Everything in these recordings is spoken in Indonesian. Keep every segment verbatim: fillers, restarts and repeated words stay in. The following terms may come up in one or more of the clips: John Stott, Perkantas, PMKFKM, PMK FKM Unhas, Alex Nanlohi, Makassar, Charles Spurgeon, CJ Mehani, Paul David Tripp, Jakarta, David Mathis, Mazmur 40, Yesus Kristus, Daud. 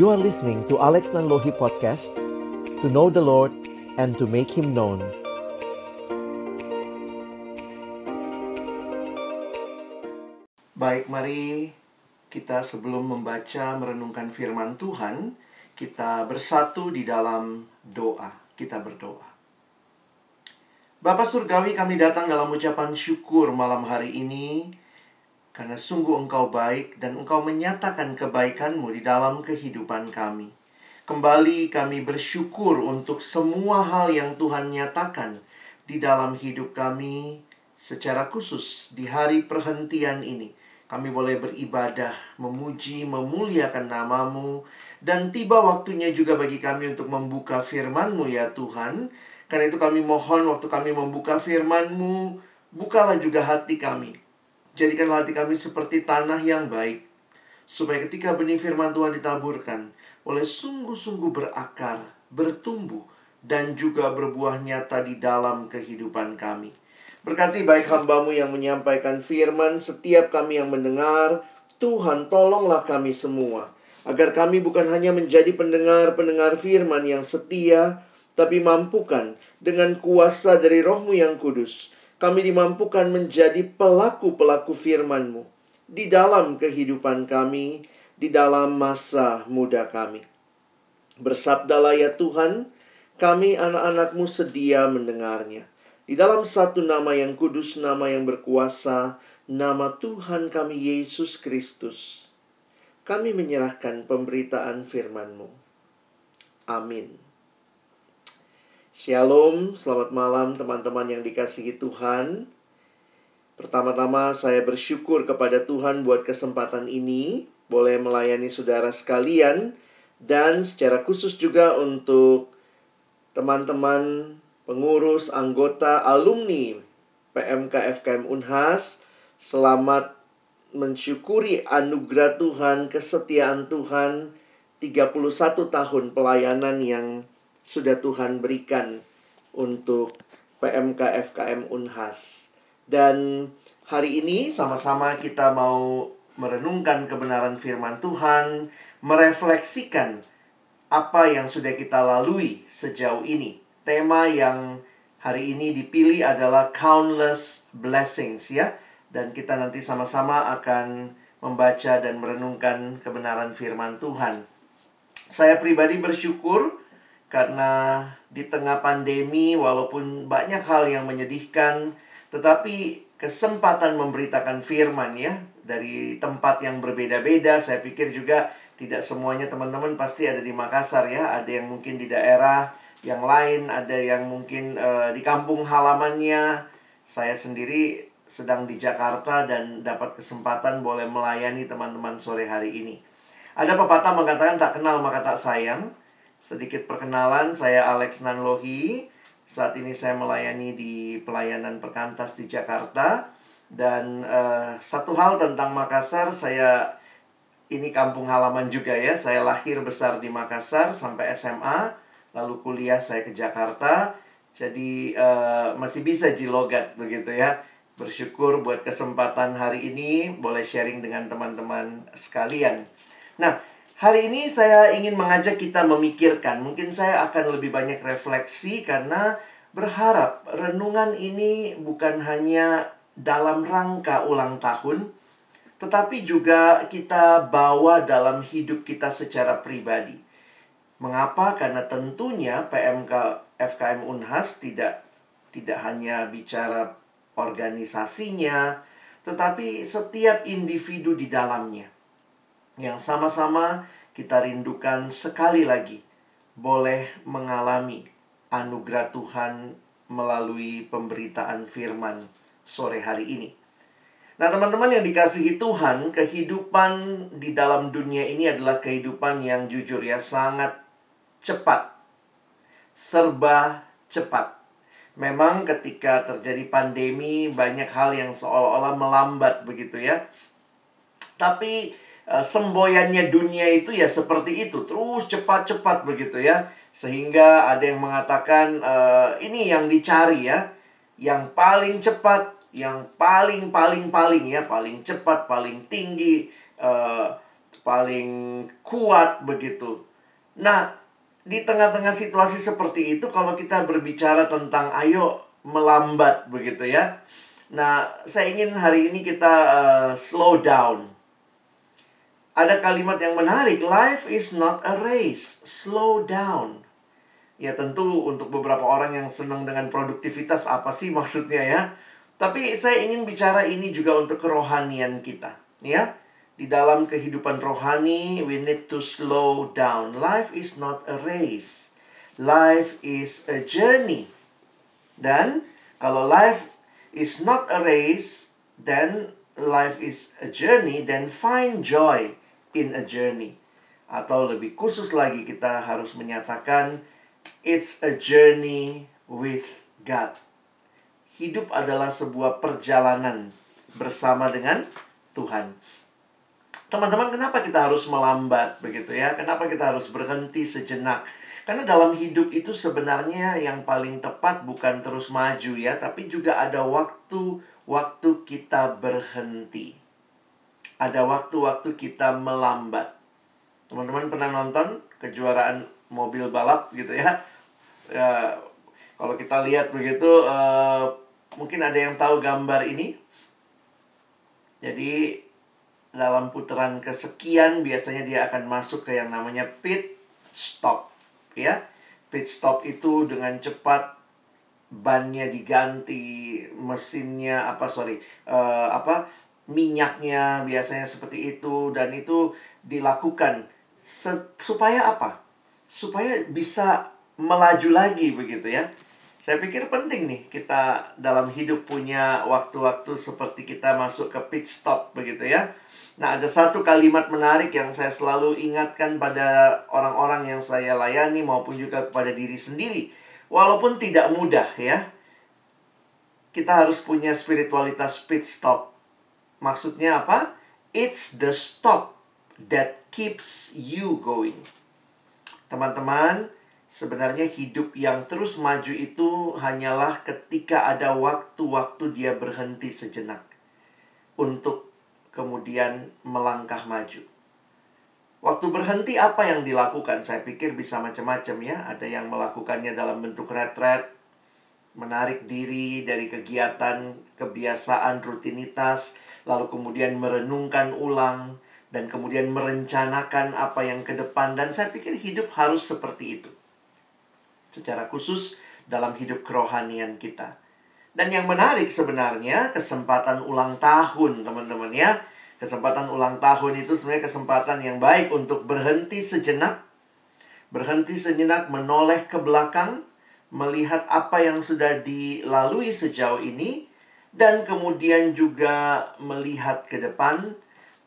You are listening to Alex Nanlohi Podcast, to know the Lord and to make Him known. Baik, mari kita sebelum membaca merenungkan firman Tuhan, kita bersatu di dalam doa. Kita berdoa. Bapa Surgawi, kami datang dalam ucapan syukur malam hari ini, karena sungguh Engkau baik dan Engkau menyatakan kebaikan-Mu di dalam kehidupan kami. Kembali kami bersyukur untuk semua hal yang Tuhan nyatakan di dalam hidup kami, secara khusus di hari perhentian ini. Kami boleh beribadah, memuji, memuliakan nama-Mu, dan tiba waktunya juga bagi kami untuk membuka firman-Mu ya Tuhan. Karena itu kami mohon waktu kami membuka firman-Mu, bukalah juga hati kami. Jadikanlah hati kami seperti tanah yang baik, supaya ketika benih firman Tuhan ditaburkan, boleh sungguh-sungguh berakar, bertumbuh, dan juga berbuah nyata di dalam kehidupan kami. Berkati baik hamba-Mu yang menyampaikan firman, setiap kami yang mendengar. Tuhan, tolonglah kami semua, agar kami bukan hanya menjadi pendengar-pendengar firman yang setia, tapi mampukan dengan kuasa dari Roh-Mu yang kudus, kami dimampukan menjadi pelaku-pelaku firman-Mu di dalam kehidupan kami, di dalam masa muda kami. Bersabdalah ya Tuhan, kami anak-anak-Mu sedia mendengarnya. Di dalam satu nama yang kudus, nama yang berkuasa, nama Tuhan kami Yesus Kristus, kami menyerahkan pemberitaan firman-Mu. Amin. Shalom, selamat malam teman-teman yang dikasihi Tuhan. Pertama-tama saya bersyukur kepada Tuhan buat kesempatan ini, boleh melayani saudara sekalian, dan secara khusus juga untuk teman-teman pengurus, anggota, alumni P M K F K M Unhas. Selamat mensyukuri anugerah Tuhan, kesetiaan Tuhan, tiga puluh satu tahun pelayanan yang sudah Tuhan berikan untuk P M K F K M Unhas. Dan hari ini sama-sama kita mau merenungkan kebenaran firman Tuhan, merefleksikan apa yang sudah kita lalui sejauh ini. Tema yang hari ini dipilih adalah Countless Blessings ya. Dan kita nanti sama-sama akan membaca dan merenungkan kebenaran firman Tuhan. Saya pribadi bersyukur karena di tengah pandemi, walaupun banyak hal yang menyedihkan, tetapi kesempatan memberitakan firman ya, dari tempat yang berbeda-beda. Saya pikir juga tidak semuanya teman-teman pasti ada di Makassar ya. Ada yang mungkin di daerah yang lain, ada yang mungkin uh, di kampung halamannya. Saya sendiri sedang di Jakarta dan dapat kesempatan boleh melayani teman-teman sore hari ini. Ada pepatah mengatakan tak kenal maka tak sayang. Sedikit perkenalan, saya Alex Nanlohi. Saat ini saya melayani di pelayanan Perkantas di Jakarta. Dan uh, satu hal tentang Makassar, saya ini kampung halaman juga ya. Saya lahir besar di Makassar sampai S M A, lalu kuliah saya ke Jakarta. Jadi uh, masih bisa jilogat begitu ya. Bersyukur buat kesempatan hari ini boleh sharing dengan teman-teman sekalian. Nah, hari ini saya ingin mengajak kita memikirkan. Mungkin saya akan lebih banyak refleksi karena berharap renungan ini bukan hanya dalam rangka ulang tahun, tetapi juga kita bawa dalam hidup kita secara pribadi. Mengapa? Karena tentunya P M K F K M Unhas tidak, tidak hanya bicara organisasinya, tetapi setiap individu di dalamnya. Yang sama-sama kita rindukan sekali lagi boleh mengalami anugerah Tuhan melalui pemberitaan firman sore hari ini. Nah teman-teman yang dikasihi Tuhan, kehidupan di dalam dunia ini adalah kehidupan yang jujur ya, sangat cepat, serba cepat. Memang ketika terjadi pandemi banyak hal yang seolah-olah melambat begitu ya. Tapi semboyannya dunia itu ya seperti itu, terus cepat-cepat begitu ya. Sehingga ada yang mengatakan uh, ini yang dicari ya, yang paling cepat, yang paling-paling-paling ya, paling cepat, paling tinggi, uh, paling kuat begitu. Nah, di tengah-tengah situasi seperti itu, kalau kita berbicara tentang ayo melambat begitu ya. Nah, saya ingin hari ini kita uh, slow down. Ada kalimat yang menarik, life is not a race, slow down. Ya tentu untuk beberapa orang yang senang dengan produktivitas, apa sih maksudnya ya. Tapi saya ingin bicara ini juga untuk kerohanian kita. Ya, di dalam kehidupan rohani, we need to slow down. Life is not a race, life is a journey. Dan kalau life is not a race, then life is a journey, then find joy in a journey. Atau lebih khusus lagi kita harus menyatakan, it's a journey with God. Hidup adalah sebuah perjalanan bersama dengan Tuhan. Teman-teman, kenapa kita harus melambat begitu ya? Kenapa kita harus berhenti sejenak? Karena dalam hidup itu sebenarnya yang paling tepat bukan terus maju ya, tapi juga ada waktu waktu kita berhenti. Ada waktu-waktu kita melambat. Teman-teman pernah nonton kejuaraan mobil balap gitu ya? Ya, kalau kita lihat begitu, uh, mungkin ada yang tahu gambar ini. Jadi dalam putaran kesekian biasanya dia akan masuk ke yang namanya pit stop. Ya, pit stop itu dengan cepat bannya diganti, mesinnya apa sorry uh, apa minyaknya biasanya seperti itu, dan itu dilakukan se- supaya apa? Supaya bisa melaju lagi begitu ya. Saya pikir penting nih kita dalam hidup punya waktu-waktu seperti kita masuk ke pit stop begitu ya. Nah, ada satu kalimat menarik yang saya selalu ingatkan pada orang-orang yang saya layani maupun juga kepada diri sendiri. Walaupun tidak mudah ya, kita harus punya spiritualitas pit stop. Maksudnya apa? It's the stop that keeps you going. Teman-teman, sebenarnya hidup yang terus maju itu hanyalah ketika ada waktu-waktu dia berhenti sejenak untuk kemudian melangkah maju. Waktu berhenti apa yang dilakukan? Saya pikir bisa macam-macam ya. Ada yang melakukannya dalam bentuk retret, menarik diri dari kegiatan, kebiasaan, rutinitas, lalu kemudian merenungkan ulang, dan kemudian merencanakan apa yang ke depan. Dan saya pikir hidup harus seperti itu, secara khusus dalam hidup kerohanian kita. Dan yang menarik sebenarnya kesempatan ulang tahun, teman-teman ya. Kesempatan ulang tahun itu sebenarnya kesempatan yang baik untuk berhenti sejenak. Berhenti sejenak, menoleh ke belakang, melihat apa yang sudah dilalui sejauh ini, dan kemudian juga melihat ke depan,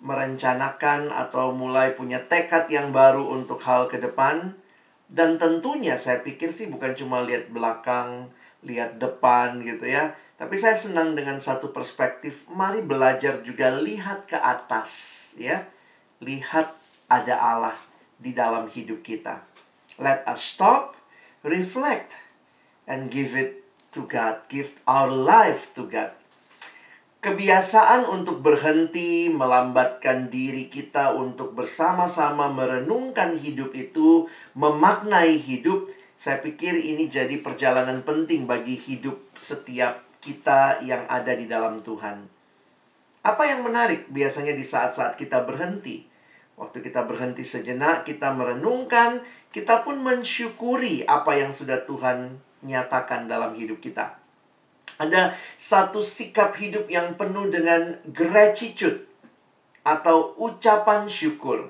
merencanakan atau mulai punya tekad yang baru untuk hal ke depan. Dan tentunya saya pikir sih bukan cuma lihat belakang, lihat depan gitu ya. Tapi saya senang dengan satu perspektif, mari belajar juga lihat ke atas ya. Lihat ada Allah di dalam hidup kita. Let us stop, reflect, and give it to God. Give our life to God. Kebiasaan untuk berhenti, melambatkan diri kita untuk bersama-sama merenungkan hidup itu, memaknai hidup. Saya pikir ini jadi perjalanan penting bagi hidup setiap kita yang ada di dalam Tuhan. Apa yang menarik biasanya di saat-saat kita berhenti? Waktu kita berhenti sejenak, kita merenungkan, kita pun mensyukuri apa yang sudah Tuhan nyatakan dalam hidup kita. Ada satu sikap hidup yang penuh dengan gratitude atau ucapan syukur.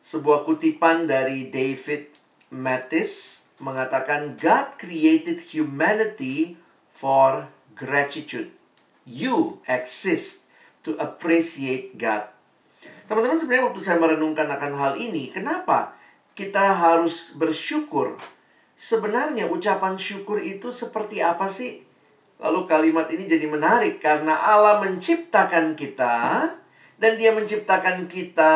Sebuah kutipan dari David Mathis mengatakan, God created humanity for gratitude. You exist to appreciate God. Teman-teman, sebenarnya waktu saya merenungkan akan hal ini, kenapa kita harus bersyukur? Sebenarnya ucapan syukur itu seperti apa sih? Lalu kalimat ini jadi menarik, karena Allah menciptakan kita, dan dia menciptakan kita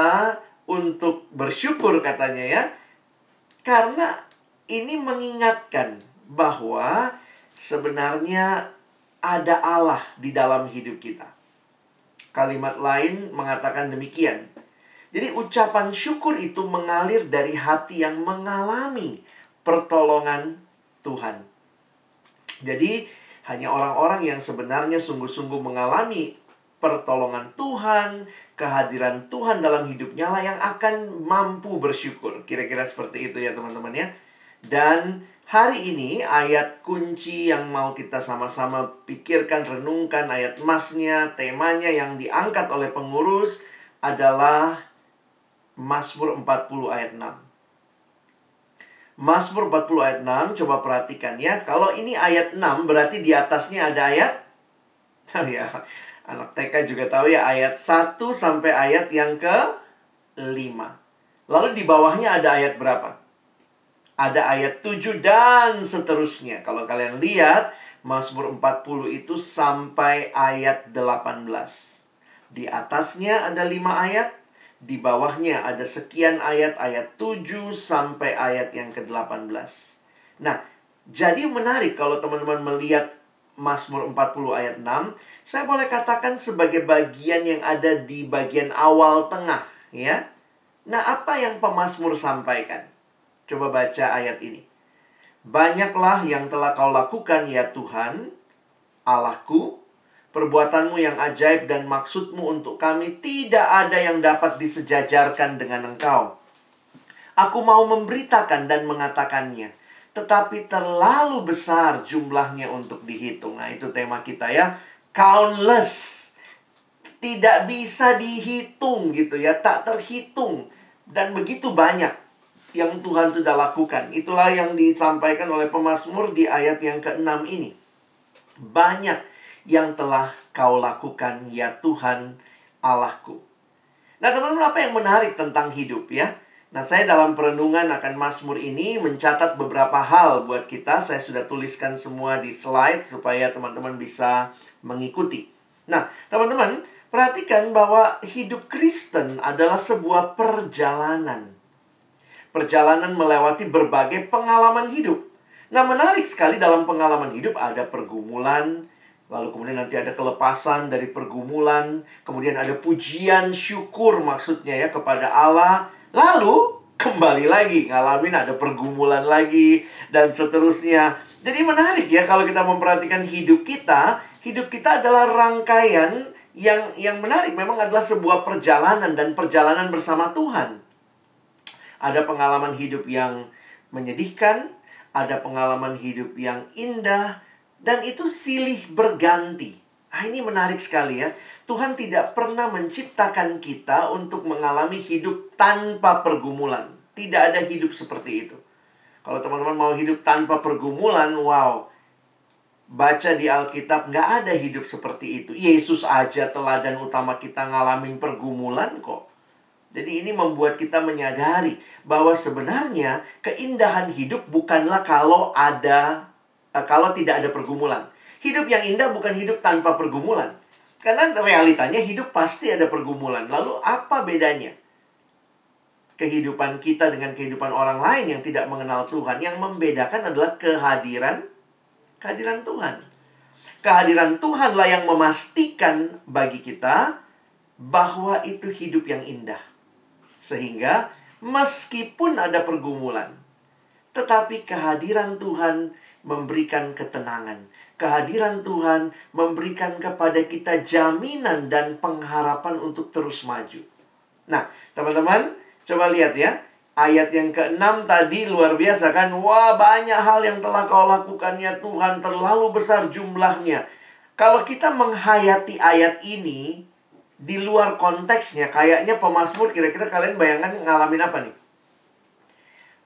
untuk bersyukur katanya ya. Karena ini mengingatkan bahwa sebenarnya ada Allah di dalam hidup kita. Kalimat lain mengatakan demikian. Jadi ucapan syukur itu mengalir dari hati yang mengalami pertolongan Tuhan. Jadi hanya orang-orang yang sebenarnya sungguh-sungguh mengalami pertolongan Tuhan, kehadiran Tuhan dalam hidupnya lah yang akan mampu bersyukur. Kira-kira seperti itu ya teman-teman ya. Dan hari ini ayat kunci yang mau kita sama-sama pikirkan, renungkan, ayat emasnya, temanya yang diangkat oleh pengurus adalah Mazmur empat puluh ayat enam. Mazmur empat puluh ayat enam, coba perhatikan ya. Kalau ini ayat enam berarti di atasnya ada ayat. Oh ya, anak T K juga tahu ya, ayat satu sampai ayat yang ke lima. Lalu di bawahnya ada ayat berapa? Ada ayat tujuh dan seterusnya. Kalau kalian lihat, Mazmur empat puluh itu sampai ayat delapan belas. Di atasnya ada lima ayat, di bawahnya ada sekian ayat, ayat tujuh sampai ayat yang ke delapan belas. Nah, jadi menarik kalau teman-teman melihat Mazmur empat puluh ayat enam, saya boleh katakan sebagai bagian yang ada di bagian awal tengah, ya. Nah, apa yang pemazmur sampaikan? Coba baca ayat ini. Banyaklah yang telah kau lakukan ya Tuhan, Allahku, perbuatanmu yang ajaib dan maksudmu untuk kami tidak ada yang dapat disejajarkan dengan engkau. Aku mau memberitakan dan mengatakannya, tetapi terlalu besar jumlahnya untuk dihitung. Nah itu tema kita ya, countless. Tidak bisa dihitung gitu ya, tak terhitung. Dan begitu banyak yang Tuhan sudah lakukan. Itulah yang disampaikan oleh pemazmur di ayat yang keenam ini. Banyak yang telah kau lakukan ya Tuhan Allahku. Nah teman-teman, apa yang menarik tentang hidup ya? Nah saya dalam perenungan akan Mazmur ini mencatat beberapa hal buat kita. Saya sudah tuliskan semua di slide supaya teman-teman bisa mengikuti. Nah teman-teman, perhatikan bahwa hidup Kristen adalah sebuah perjalanan. Perjalanan melewati berbagai pengalaman hidup. Nah, menarik sekali dalam pengalaman hidup ada pergumulan, lalu kemudian nanti ada kelepasan dari pergumulan, kemudian ada pujian syukur maksudnya ya kepada Allah, lalu kembali lagi, ngalamin ada pergumulan lagi, dan seterusnya. Jadi menarik ya kalau kita memperhatikan hidup kita, hidup kita adalah rangkaian yang, yang menarik memang adalah sebuah perjalanan dan perjalanan bersama Tuhan. Ada pengalaman hidup yang menyedihkan, ada pengalaman hidup yang indah, dan itu silih berganti. Nah, ini menarik sekali ya. Tuhan tidak pernah menciptakan kita untuk mengalami hidup tanpa pergumulan. Tidak ada hidup seperti itu. Kalau teman-teman mau hidup tanpa pergumulan, wow. Baca di Alkitab, nggak ada hidup seperti itu. Yesus aja teladan utama kita ngalamin pergumulan kok. Jadi ini membuat kita menyadari bahwa sebenarnya keindahan hidup bukanlah kalau ada kalau tidak ada pergumulan. Hidup yang indah bukan hidup tanpa pergumulan. Karena realitanya hidup pasti ada pergumulan. Lalu apa bedanya? Kehidupan kita dengan kehidupan orang lain yang tidak mengenal Tuhan, yang membedakan adalah kehadiran kehadiran Tuhan. Kehadiran Tuhanlah yang memastikan bagi kita bahwa itu hidup yang indah. Sehingga meskipun ada pergumulan, tetapi kehadiran Tuhan memberikan ketenangan. Kehadiran Tuhan memberikan kepada kita jaminan dan pengharapan untuk terus maju. Nah, teman-teman, coba lihat ya. Ayat yang keenam tadi luar biasa kan? Wah, banyak hal yang telah kau lakukannya Tuhan, terlalu besar jumlahnya. Kalau kita menghayati ayat ini di luar konteksnya, kayaknya pemazmur, kira-kira kalian bayangkan ngalamin apa nih?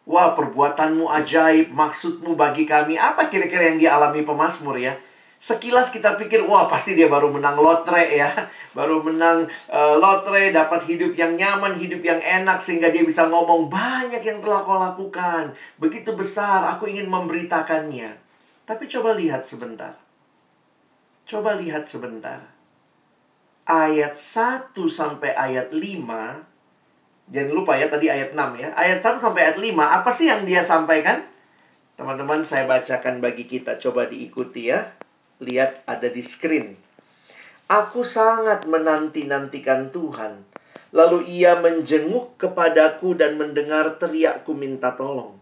Wah, perbuatanmu ajaib, maksudmu bagi kami. Apa kira-kira yang dialami pemazmur ya? Sekilas kita pikir, wah pasti dia baru menang lotre ya. Baru menang uh, lotre, dapat hidup yang nyaman, hidup yang enak, sehingga dia bisa ngomong, banyak yang telah kau lakukan, begitu besar, aku ingin memberitakannya. Tapi coba lihat sebentar. Coba lihat sebentar Ayat satu sampai ayat lima. Jangan lupa ya, tadi ayat enam ya. Ayat satu sampai ayat lima, apa sih yang dia sampaikan? Teman-teman, saya bacakan bagi kita. Coba diikuti ya. Lihat ada di screen. Aku sangat menanti-nantikan Tuhan. Lalu ia menjenguk kepadaku dan mendengar teriakku minta tolong.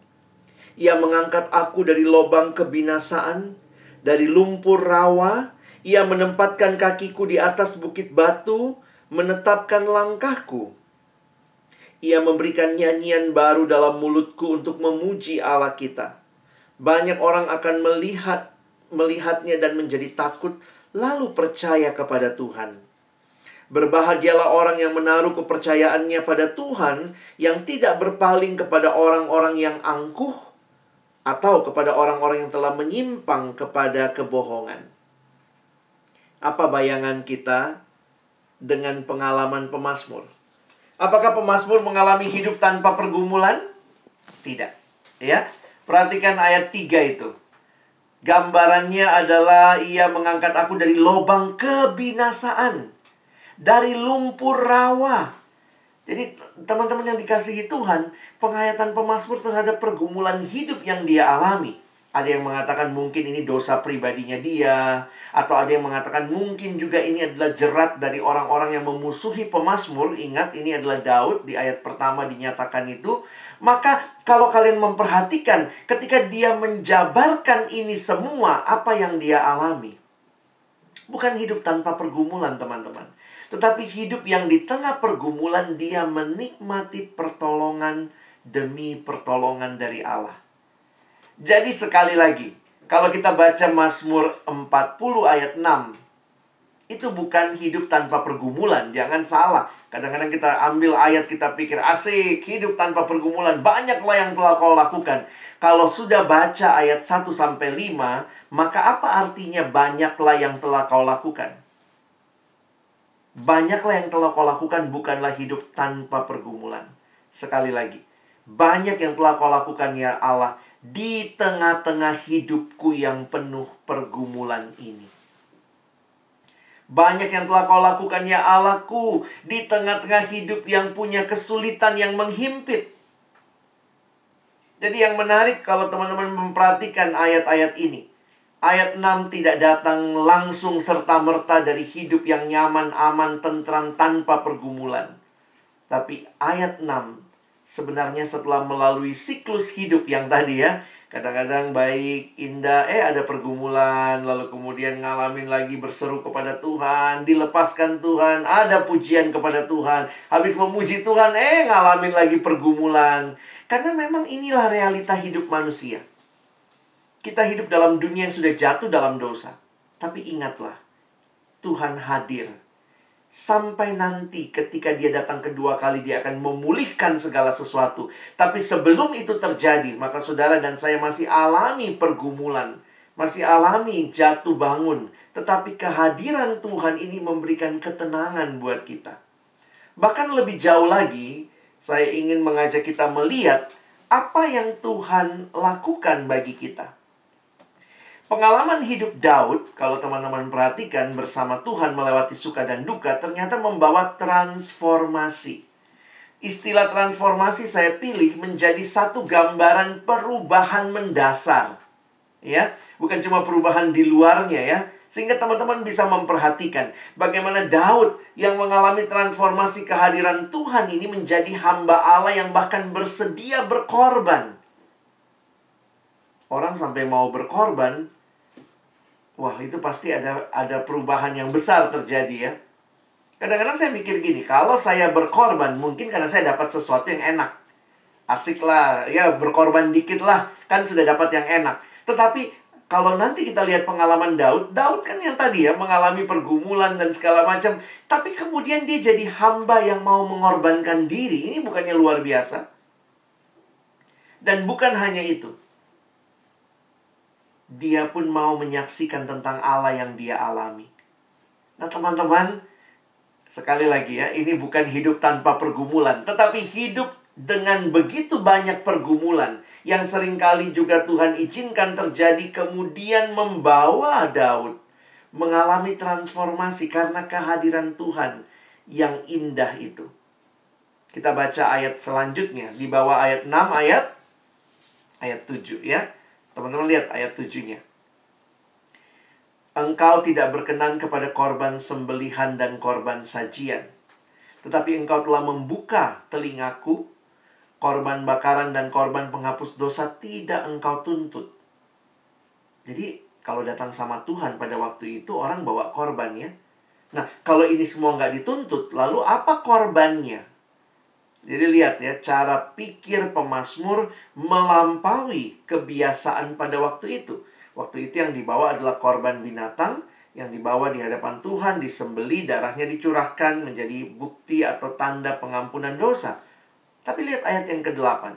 Ia mengangkat aku dari lobang kebinasaan, dari lumpur rawa. Ia menempatkan kakiku di atas bukit batu, menetapkan langkahku. Ia memberikan nyanyian baru dalam mulutku untuk memuji Allah kita. Banyak orang akan melihat melihatnya dan menjadi takut, lalu percaya kepada Tuhan. Berbahagialah orang yang menaruh kepercayaannya pada Tuhan, yang tidak berpaling kepada orang-orang yang angkuh atau kepada orang-orang yang telah menyimpang kepada kebohongan. Apa bayangan kita dengan pengalaman pemazmur? Apakah pemazmur mengalami hidup tanpa pergumulan? Tidak, ya. Perhatikan ayat tiga itu. Gambarannya adalah ia mengangkat aku dari lobang kebinasaan, dari lumpur rawa. Jadi teman-teman yang dikasihi Tuhan, penghayatan pemazmur terhadap pergumulan hidup yang dia alami. Ada yang mengatakan mungkin ini dosa pribadinya dia, atau ada yang mengatakan mungkin juga ini adalah jerat dari orang-orang yang memusuhi pemazmur. Ingat, ini adalah Daud, di ayat pertama dinyatakan itu. Maka kalau kalian memperhatikan, ketika dia menjabarkan ini semua, apa yang dia alami bukan hidup tanpa pergumulan, teman-teman, tetapi hidup yang di tengah pergumulan dia menikmati pertolongan demi pertolongan dari Allah. Jadi sekali lagi, kalau kita baca Mazmur empat puluh ayat enam, itu bukan hidup tanpa pergumulan, jangan salah. Kadang-kadang kita ambil ayat, kita pikir asik, hidup tanpa pergumulan, banyaklah yang telah kau lakukan. Kalau sudah baca ayat satu sampai lima, maka apa artinya banyaklah yang telah kau lakukan? Banyaklah yang telah kau lakukan bukanlah hidup tanpa pergumulan. Sekali lagi, banyak yang telah kau lakukan ya Allah di tengah-tengah hidupku yang penuh pergumulan ini. Banyak yang telah kau lakukan ya Allahku di tengah-tengah hidup yang punya kesulitan yang menghimpit. Jadi yang menarik kalau teman-teman memperhatikan ayat-ayat ini, ayat enam tidak datang langsung serta-merta dari hidup yang nyaman, aman, tentram, tanpa pergumulan. Tapi ayat enam sebenarnya setelah melalui siklus hidup yang tadi ya, kadang-kadang baik, indah, eh ada pergumulan, lalu kemudian ngalamin lagi berseru kepada Tuhan, dilepaskan Tuhan, ada pujian kepada Tuhan, habis memuji Tuhan, eh ngalamin lagi pergumulan. Karena memang inilah realita hidup manusia. Kita hidup dalam dunia yang sudah jatuh dalam dosa. Tapi ingatlah, Tuhan hadir. Sampai nanti ketika dia datang kedua kali, dia akan memulihkan segala sesuatu. Tapi sebelum itu terjadi, maka saudara dan saya masih alami pergumulan, masih alami jatuh bangun. Tetapi kehadiran Tuhan ini memberikan ketenangan buat kita. Bahkan lebih jauh lagi, saya ingin mengajak kita melihat apa yang Tuhan lakukan bagi kita. Pengalaman hidup Daud, kalau teman-teman perhatikan, bersama Tuhan melewati suka dan duka, ternyata membawa transformasi. Istilah transformasi saya pilih menjadi satu gambaran perubahan mendasar. Ya, bukan cuma perubahan di luarnya ya. Sehingga teman-teman bisa memperhatikan bagaimana Daud yang mengalami transformasi kehadiran Tuhan ini menjadi hamba Allah yang bahkan bersedia berkorban. Orang sampai mau berkorban, wah itu pasti ada ada perubahan yang besar terjadi ya. Kadang-kadang saya mikir gini, kalau saya berkorban mungkin karena saya dapat sesuatu yang enak. Asik lah, ya berkorban dikit lah, kan sudah dapat yang enak. Tetapi kalau nanti kita lihat pengalaman Daud, Daud kan yang tadi ya mengalami pergumulan dan segala macam. Tapi kemudian dia jadi hamba yang mau mengorbankan diri. Ini bukannya luar biasa. Dan bukan hanya itu. Dia pun mau menyaksikan tentang Allah yang dia alami. Nah teman-teman, sekali lagi ya, ini bukan hidup tanpa pergumulan. Tetapi hidup dengan begitu banyak pergumulan yang seringkali juga Tuhan izinkan terjadi, kemudian membawa Daud mengalami transformasi karena kehadiran Tuhan yang indah itu. Kita baca ayat selanjutnya, di bawah ayat enam, ayat ayat tujuh ya. Teman-teman lihat ayat tujuhnya. Engkau tidak berkenan kepada korban sembelihan dan korban sajian, Tetapi engkau telah membuka telingaku, korban bakaran dan korban penghapus dosa tidak engkau tuntut. Jadi, kalau datang sama Tuhan pada waktu itu, orang bawa korbannya. Nah, kalau ini semua nggak dituntut, lalu apa korbannya? Jadi lihat ya, cara pikir pemazmur melampaui kebiasaan pada waktu itu. Waktu itu yang dibawa adalah korban binatang, yang dibawa di hadapan Tuhan, disembeli, darahnya dicurahkan menjadi bukti atau tanda pengampunan dosa. Tapi lihat ayat yang kedelapan.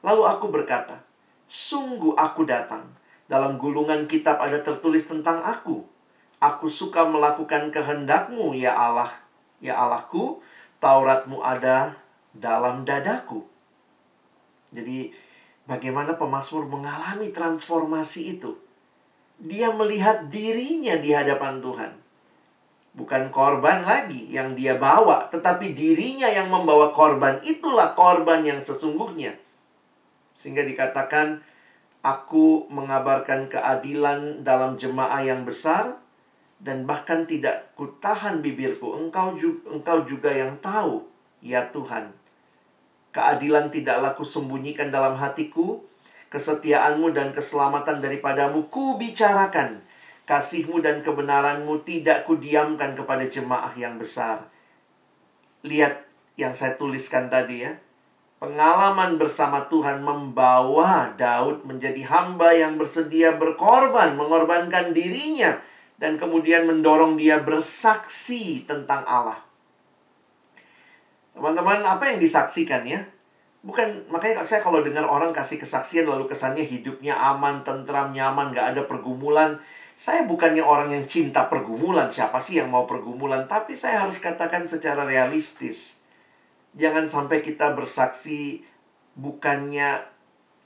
Lalu aku berkata, sungguh aku datang. Dalam gulungan kitab ada tertulis tentang aku. Aku suka melakukan kehendak-Mu, ya Allah. Ya Allahku, Taurat-Mu ada dalam dadaku. Jadi, bagaimana pemazmur mengalami transformasi itu? Dia melihat dirinya di hadapan Tuhan. Bukan korban lagi yang dia bawa, tetapi dirinya yang membawa korban. Itulah korban yang sesungguhnya. Sehingga dikatakan, aku mengabarkan keadilan dalam jemaah yang besar, dan bahkan tidak kutahan bibirku. Engkau juga, engkau juga yang tahu, ya Tuhan. Keadilan tidaklah kusembunyikan dalam hatiku. Kesetiaan-Mu dan keselamatan daripadamu kubicarakan. Kasih-Mu dan kebenaran-Mu tidak kudiamkan kepada jemaah yang besar. Lihat yang saya tuliskan tadi ya. Pengalaman bersama Tuhan membawa Daud menjadi hamba yang bersedia berkorban, mengorbankan dirinya, dan kemudian mendorong dia bersaksi tentang Allah. Teman-teman, apa yang disaksikan ya? Bukan, makanya saya kalau dengar orang kasih kesaksian lalu kesannya hidupnya aman, tentram, nyaman, gak ada pergumulan. Saya bukannya orang yang cinta pergumulan, siapa sih yang mau pergumulan? Tapi saya harus katakan secara realistis. Jangan sampai kita bersaksi bukannya,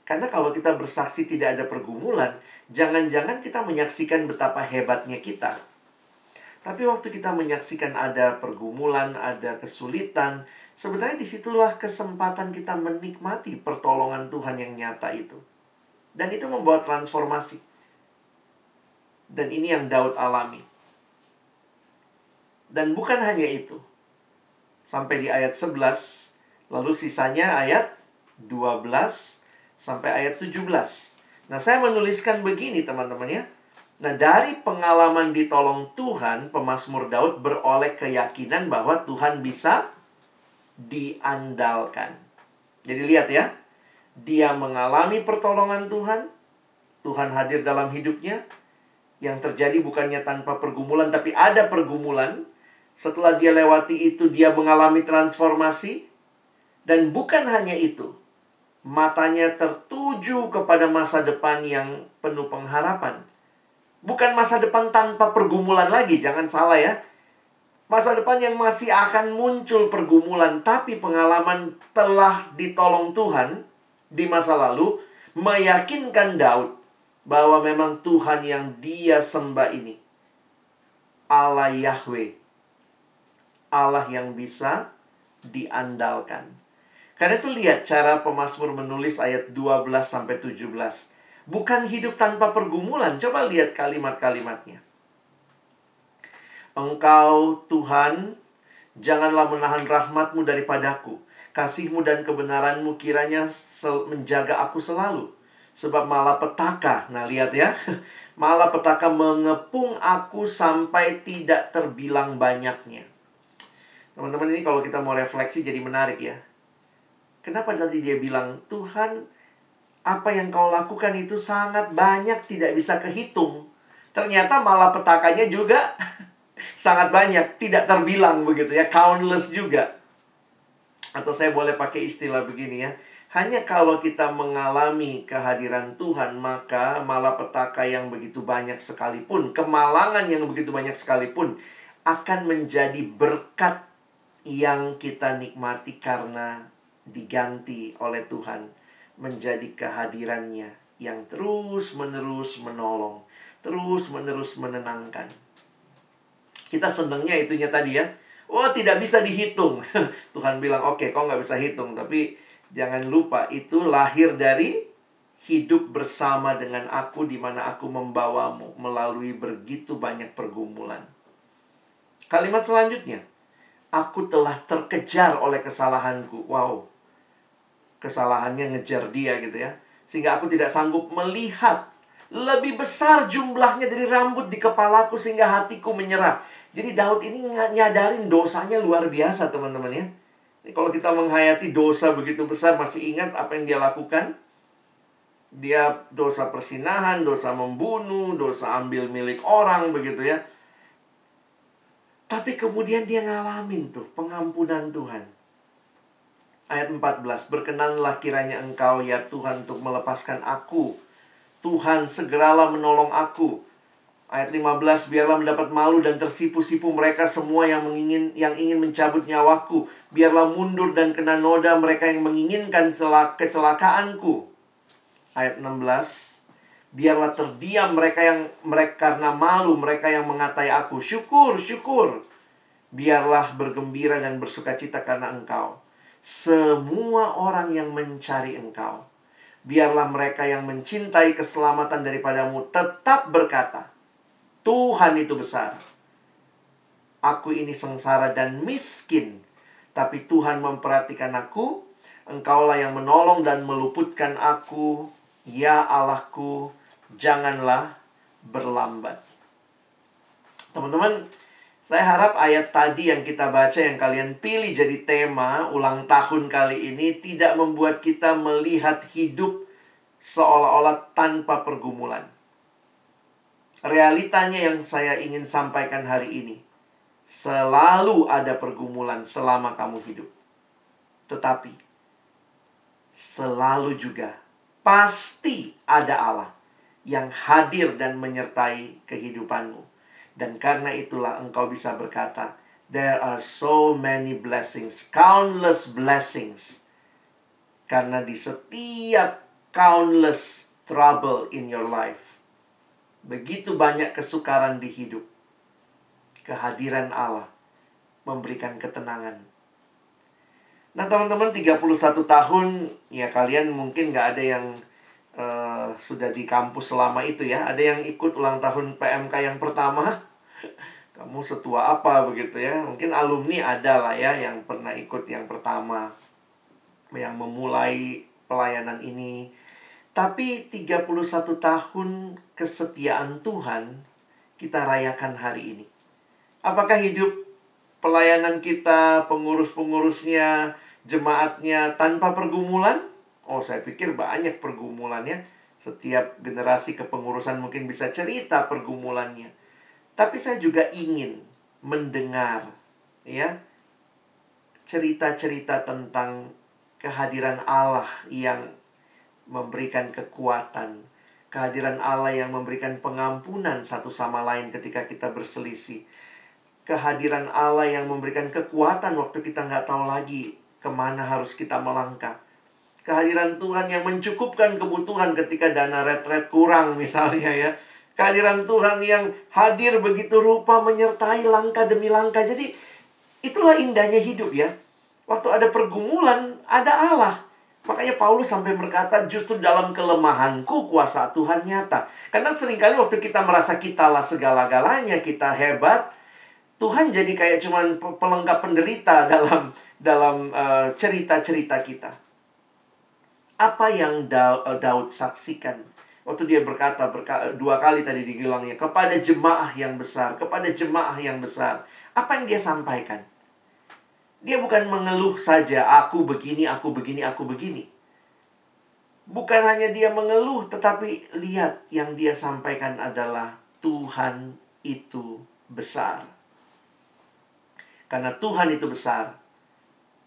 karena kalau kita bersaksi tidak ada pergumulan, jangan-jangan kita menyaksikan betapa hebatnya kita. Tapi waktu kita menyaksikan ada pergumulan, ada kesulitan, sebenarnya disitulah kesempatan kita menikmati pertolongan Tuhan yang nyata itu. Dan itu membawa transformasi. Dan ini yang Daud alami. Dan bukan hanya itu. Sampai di ayat sebelas, lalu sisanya ayat dua belas sampai ayat tujuh belas. Nah, saya menuliskan begini teman-teman ya. Nah, dari pengalaman ditolong Tuhan, pemazmur Daud beroleh keyakinan bahwa Tuhan bisa diandalkan. Jadi lihat ya, dia mengalami pertolongan Tuhan, Tuhan hadir dalam hidupnya. Yang terjadi bukannya tanpa pergumulan, tapi ada pergumulan. Setelah dia lewati itu, dia mengalami transformasi. Dan bukan hanya itu, matanya tertuju kepada masa depan yang penuh pengharapan. Bukan masa depan tanpa pergumulan lagi, jangan salah ya. Masa depan yang masih akan muncul pergumulan, tapi pengalaman telah ditolong Tuhan di masa lalu meyakinkan Daud bahwa memang Tuhan yang dia sembah ini Allah Yahweh, Allah yang bisa diandalkan. Karena itu lihat cara pemazmur menulis ayat dua belas sampai tujuh belas. Bukan hidup tanpa pergumulan. Coba lihat kalimat-kalimatnya. Engkau Tuhan, janganlah menahan rahmat-Mu daripadaku. Kasih-Mu dan kebenaran-Mu kiranya menjaga aku selalu. Sebab malapetaka, nah lihat ya, malapetaka mengepung aku sampai tidak terbilang banyaknya. Teman-teman, ini kalau kita mau refleksi jadi menarik ya. Kenapa tadi dia bilang, Tuhan, apa yang kau lakukan itu sangat banyak, tidak bisa kehitung. Ternyata malapetakanya juga sangat banyak, tidak terbilang begitu ya, countless juga. Atau saya boleh pakai istilah begini ya, hanya kalau kita mengalami kehadiran Tuhan, maka malapetaka yang begitu banyak sekalipun, kemalangan yang begitu banyak sekalipun, akan menjadi berkat yang kita nikmati karena diganti oleh Tuhan, menjadi kehadiran-Nya yang terus-menerus menolong, terus-menerus menenangkan. Kita senangnya itunya tadi ya. Oh, tidak bisa dihitung. Tuhan bilang, oke, kau nggak bisa hitung. Tapi jangan lupa, itu lahir dari hidup bersama dengan aku, di mana aku membawamu melalui begitu banyak pergumulan. Kalimat selanjutnya, Aku telah terkejar oleh kesalahanku. Wow, kesalahannya ngejar dia gitu ya. Sehingga aku tidak sanggup melihat. Lebih besar jumlahnya dari rambut di kepalaku sehingga hatiku menyerah. Jadi Daud ini nyadarin dosanya luar biasa, teman-teman ya. Ini kalau kita menghayati dosa begitu besar, masih ingat apa yang dia lakukan? Dia dosa persinahan, dosa membunuh, dosa ambil milik orang begitu ya. Tapi kemudian dia ngalamin tuh pengampunan Tuhan. Ayat empat belas, berkenanlah kiranya engkau ya Tuhan untuk melepaskan aku. Tuhan segeralah menolong aku. Ayat lima belas, biarlah mendapat malu dan tersipu-sipu mereka semua yang mengingin yang ingin mencabut nyawaku. Biarlah mundur dan kena noda mereka yang menginginkan kecelakaanku. Ayat enam belas, biarlah terdiam mereka yang mereka karena malu, mereka yang mengatai aku. Syukur, syukur. Biarlah bergembira dan bersukacita karena engkau. Semua orang yang mencari engkau. Biarlah mereka yang mencintai keselamatan daripadamu tetap berkata, Tuhan itu besar. Aku ini sengsara dan miskin, tapi Tuhan memperhatikan aku. Engkaulah yang menolong dan meluputkan aku. Ya Allahku, janganlah berlambat. Teman-teman, saya harap ayat tadi yang kita baca, yang kalian pilih jadi tema ulang tahun kali ini, tidak membuat kita melihat hidup seolah-olah tanpa pergumulan. Realitanya yang saya ingin sampaikan hari ini, selalu ada pergumulan selama kamu hidup. Tetapi, selalu juga pasti ada Allah yang hadir dan menyertai kehidupanmu. Dan karena itulah engkau bisa berkata, there are so many blessings, countless blessings. Karena di setiap countless trouble in your life, begitu banyak kesukaran di hidup, kehadiran Allah memberikan ketenangan. Nah teman-teman, tiga puluh satu tahun, ya kalian mungkin nggak ada yang uh, sudah di kampus selama itu ya. Ada yang ikut ulang tahun P M K yang pertama. Kamu setua apa begitu ya. Mungkin alumni ada lah ya yang pernah ikut yang pertama, yang memulai pelayanan ini. Tapi tiga puluh satu tahun kesetiaan Tuhan kita rayakan hari ini. Apakah hidup pelayanan kita, pengurus-pengurusnya, jemaatnya tanpa pergumulan? Oh, saya pikir banyak pergumulannya. Setiap generasi kepengurusan mungkin bisa cerita pergumulannya. Tapi saya juga ingin mendengar ya cerita-cerita tentang kehadiran Allah yang memberikan kekuatan, kehadiran Allah yang memberikan pengampunan satu sama lain ketika kita berselisih. Kehadiran Allah yang memberikan kekuatan waktu kita nggak tahu lagi kemana harus kita melangkah. Kehadiran Tuhan yang mencukupkan kebutuhan ketika dana retret kurang misalnya ya. Kehadiran Tuhan yang hadir begitu rupa menyertai langkah demi langkah. Jadi itulah indahnya hidup ya. Waktu ada pergumulan, ada Allah. Makanya Paulus sampai berkata, justru dalam kelemahanku kuasa Tuhan nyata. Karena seringkali waktu kita merasa kitalah segala-galanya, kita hebat, Tuhan jadi kayak cuman pelengkap penderita dalam dalam uh, cerita-cerita kita. Apa yang Daud saksikan? Waktu dia berkata berka, dua kali tadi digilangnya, kepada jemaah yang besar, kepada jemaah yang besar. Apa yang dia sampaikan? Dia bukan mengeluh saja, aku begini, aku begini, aku begini. Bukan hanya dia mengeluh, tetapi lihat yang dia sampaikan adalah Tuhan itu besar. Karena Tuhan itu besar,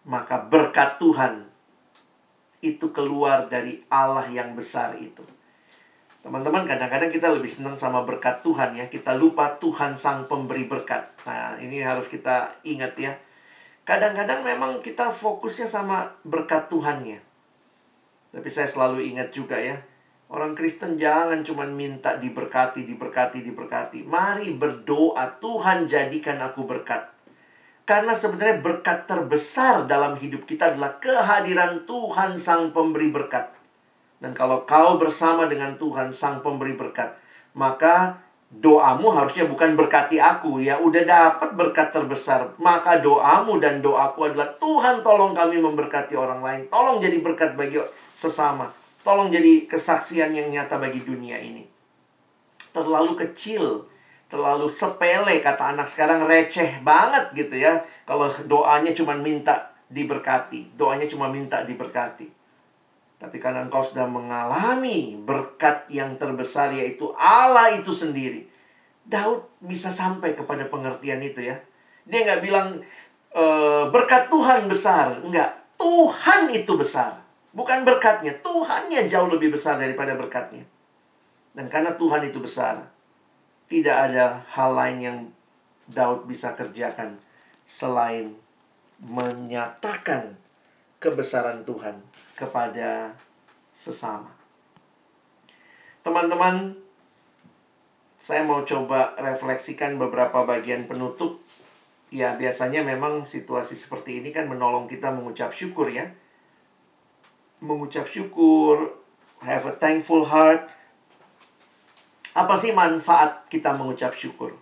maka berkat Tuhan itu keluar dari Allah yang besar itu. Teman-teman, kadang-kadang kita lebih senang sama berkat Tuhan ya. Kita lupa Tuhan sang pemberi berkat. Nah, ini harus kita ingat ya. Kadang-kadang memang kita fokusnya sama berkat Tuhannya. Tapi saya selalu ingat juga ya, orang Kristen jangan cuma minta diberkati, diberkati, diberkati. Mari berdoa, Tuhan jadikan aku berkat. Karena sebenarnya berkat terbesar dalam hidup kita adalah kehadiran Tuhan sang pemberi berkat. Dan kalau kau bersama dengan Tuhan sang pemberi berkat, maka doamu harusnya bukan berkati aku, ya udah dapat berkat terbesar. Maka doamu dan doaku adalah, Tuhan tolong kami memberkati orang lain, tolong jadi berkat bagi sesama, tolong jadi kesaksian yang nyata bagi dunia ini. Terlalu kecil, terlalu sepele, kata anak sekarang receh banget gitu ya, kalau doanya cuma minta diberkati, doanya cuma minta diberkati. Tapi karena engkau sudah mengalami berkat yang terbesar, yaitu Allah itu sendiri. Daud bisa sampai kepada pengertian itu ya. Dia nggak bilang e, berkat Tuhan besar. Enggak, Tuhan itu besar. Bukan berkatnya, Tuhannya jauh lebih besar daripada berkatnya. Dan karena Tuhan itu besar, tidak ada hal lain yang Daud bisa kerjakan selain menyatakan kebesaran Tuhan kepada sesama. Teman-teman, saya mau coba refleksikan beberapa bagian penutup. Ya, biasanya memang situasi seperti ini kan menolong kita mengucap syukur ya. Mengucap syukur, have a thankful heart. Apa sih manfaat kita mengucap syukur?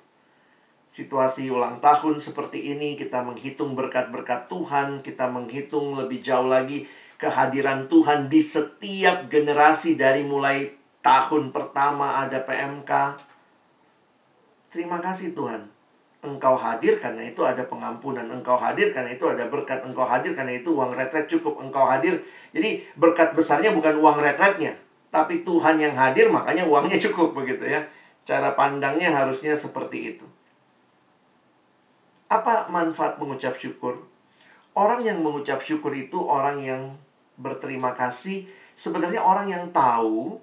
Situasi ulang tahun seperti ini, kita menghitung berkat-berkat Tuhan, kita menghitung lebih jauh lagi kehadiran Tuhan di setiap generasi, dari mulai tahun pertama ada P M K. Terima kasih Tuhan, Engkau hadir karena itu ada pengampunan, Engkau hadir karena itu ada berkat, Engkau hadir karena itu uang retret cukup, Engkau hadir. Jadi berkat besarnya bukan uang retretnya, tapi Tuhan yang hadir, makanya uangnya cukup begitu ya. Cara pandangnya harusnya seperti itu. Apa manfaat mengucap syukur? Orang yang mengucap syukur itu orang yang berterima kasih. Sebenarnya orang yang tahu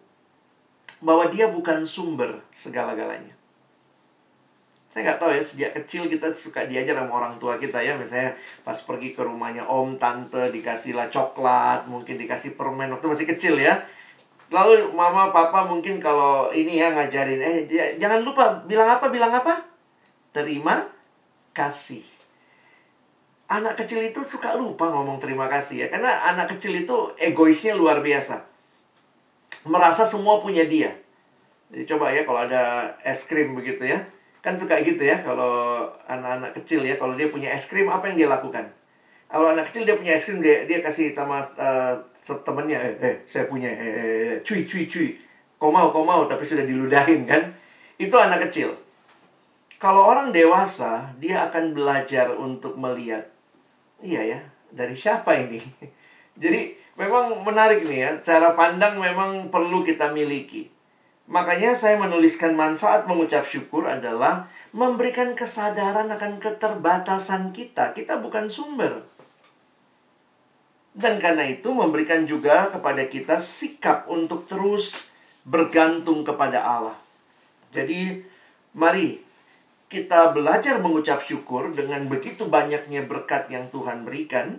bahwa dia bukan sumber segala-galanya. Saya nggak tahu ya, sejak kecil kita suka diajar sama orang tua kita ya. Misalnya pas pergi ke rumahnya om, tante, dikasihlah coklat, mungkin dikasih permen waktu masih kecil ya. Lalu mama, papa mungkin kalau ini ya ngajarin, eh jangan lupa bilang apa, bilang apa? Terima kasih. Anak kecil itu suka lupa ngomong terima kasih ya. Karena anak kecil itu egoisnya luar biasa. Merasa semua punya dia. Jadi coba ya kalau ada es krim begitu ya. Kan suka gitu ya kalau anak-anak kecil ya. Kalau dia punya es krim, apa yang dia lakukan? Kalau anak kecil dia punya es krim, dia, dia kasih sama uh, temennya. Eh, eh, saya punya. Eh, eh, cuy, cuy, cuy. Kau mau, kau mau. Tapi sudah diludahin kan. Itu anak kecil. Kalau orang dewasa, dia akan belajar untuk melihat. Iya ya, dari siapa ini? Jadi memang menarik nih ya, cara pandang memang perlu kita miliki. Makanya saya menuliskan manfaat mengucap syukur adalah memberikan kesadaran akan keterbatasan kita. Kita bukan sumber. Dan karena itu memberikan juga kepada kita sikap untuk terus bergantung kepada Allah. Jadi mari kita belajar mengucap syukur. Dengan begitu banyaknya berkat yang Tuhan berikan,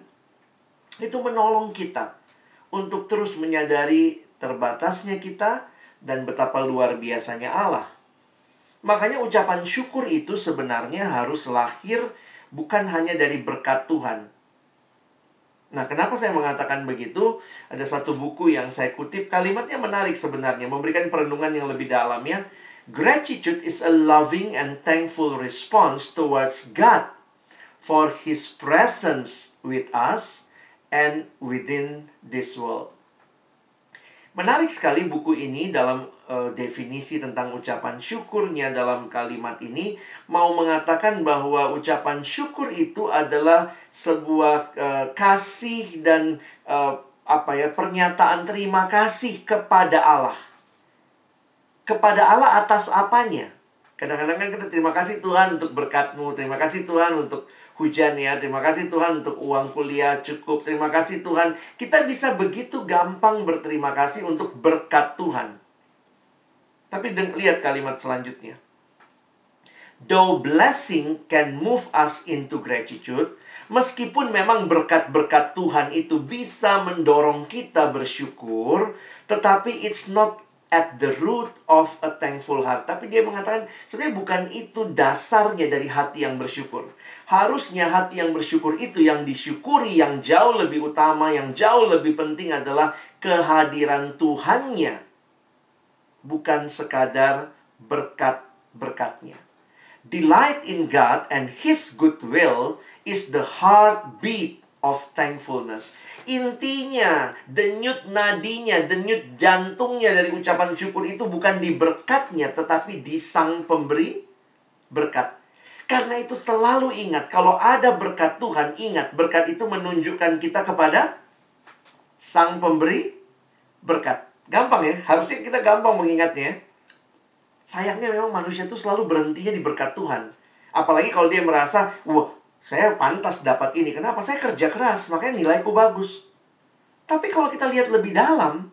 itu menolong kita untuk terus menyadari terbatasnya kita dan betapa luar biasanya Allah. Makanya ucapan syukur itu sebenarnya harus lahir bukan hanya dari berkat Tuhan. Nah, kenapa saya mengatakan begitu? Ada satu buku yang saya kutip, kalimatnya menarik sebenarnya, memberikan perenungan yang lebih dalam ya. Gratitude is a loving and thankful response towards God for His presence with us and within this world. Menarik sekali buku ini dalam uh, definisi tentang ucapan syukurnya dalam kalimat ini. Mau mengatakan bahwa ucapan syukur itu adalah sebuah uh, kasih dan uh, apa ya pernyataan terima kasih kepada Allah. Kepada Allah atas apanya? Kadang-kadang kan kita terima kasih Tuhan untuk berkat-Mu, terima kasih Tuhan untuk hujan ya, terima kasih Tuhan untuk uang kuliah cukup, terima kasih Tuhan. Kita bisa begitu gampang berterima kasih untuk berkat Tuhan. Tapi lihat kalimat selanjutnya. Though blessing can move us into gratitude, meskipun memang berkat-berkat Tuhan itu bisa mendorong kita bersyukur, tetapi it's not at the root of a thankful heart. Tapi dia mengatakan sebenarnya bukan itu dasarnya dari hati yang bersyukur. Harusnya hati yang bersyukur itu yang disyukuri, yang jauh lebih utama, yang jauh lebih penting adalah kehadiran Tuhannya. Bukan sekadar berkat berkatnya. Delight in God and His good will is the heartbeat of thankfulness. Intinya, denyut nadinya, denyut jantungnya dari ucapan syukur itu bukan di berkatnya, tetapi di sang pemberi berkat. Karena itu selalu ingat, kalau ada berkat Tuhan, ingat berkat itu menunjukkan kita kepada sang pemberi berkat. Gampang ya, harusnya kita gampang mengingatnya. Sayangnya memang manusia itu selalu berhentinya di berkat Tuhan. Apalagi kalau dia merasa, wah, saya pantas dapat ini. Kenapa? Saya kerja keras, makanya nilaiku bagus. Tapi kalau kita lihat lebih dalam,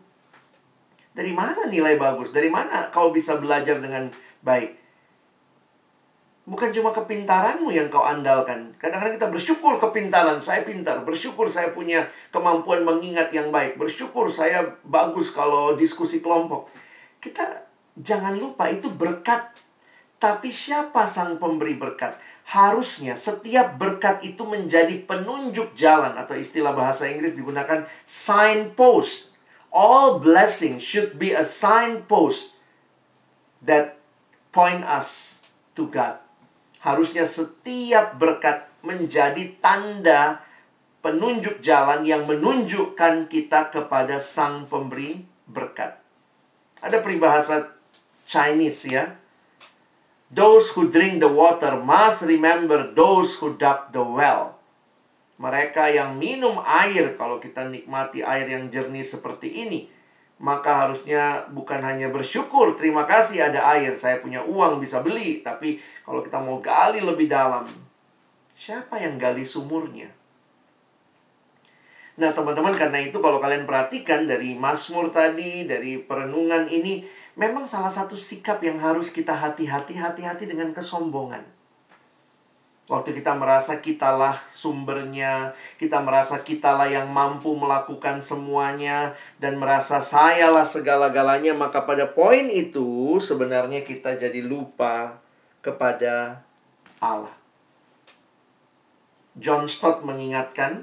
dari mana nilai bagus? Dari mana kau bisa belajar dengan baik? Bukan cuma kepintaranmu yang kau andalkan. Kadang-kadang kita bersyukur kepintaran. Saya pintar. Bersyukur saya punya kemampuan mengingat yang baik. Bersyukur saya bagus kalau diskusi kelompok. Kita jangan lupa itu berkat. Tapi siapa sang pemberi berkat? Harusnya setiap berkat itu menjadi penunjuk jalan. Atau istilah bahasa Inggris digunakan signpost. All blessings should be a signpost that point us to God. Harusnya setiap berkat menjadi tanda penunjuk jalan yang menunjukkan kita kepada sang pemberi berkat. Ada peribahasa Chinese ya. Those who drink the water must remember those who dug the well. Mereka yang minum air, kalau kita nikmati air yang jernih seperti ini, maka harusnya bukan hanya bersyukur, terima kasih ada air, saya punya uang bisa beli. Tapi kalau kita mau gali lebih dalam, siapa yang gali sumurnya? Nah teman-teman, karena itu kalau kalian perhatikan dari Mazmur tadi, dari perenungan ini, memang salah satu sikap yang harus kita hati-hati, hati-hati dengan kesombongan. Waktu kita merasa kitalah sumbernya, kita merasa kitalah yang mampu melakukan semuanya, dan merasa sayalah segala-galanya, maka pada poin itu sebenarnya kita jadi lupa kepada Allah. John Stott mengingatkan,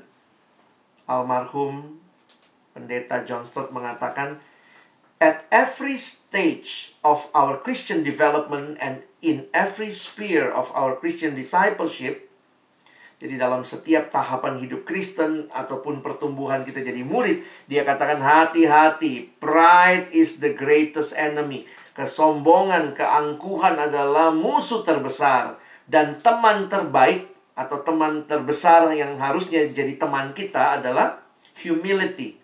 almarhum pendeta John Stott mengatakan, at every stage of our Christian development and in every sphere of our Christian discipleship, jadi dalam setiap tahapan hidup Kristen ataupun pertumbuhan kita jadi murid, dia katakan hati-hati, pride is the greatest enemy. Kesombongan, keangkuhan adalah musuh terbesar. Dan teman terbaik atau teman terbesar yang harusnya jadi teman kita adalah humility.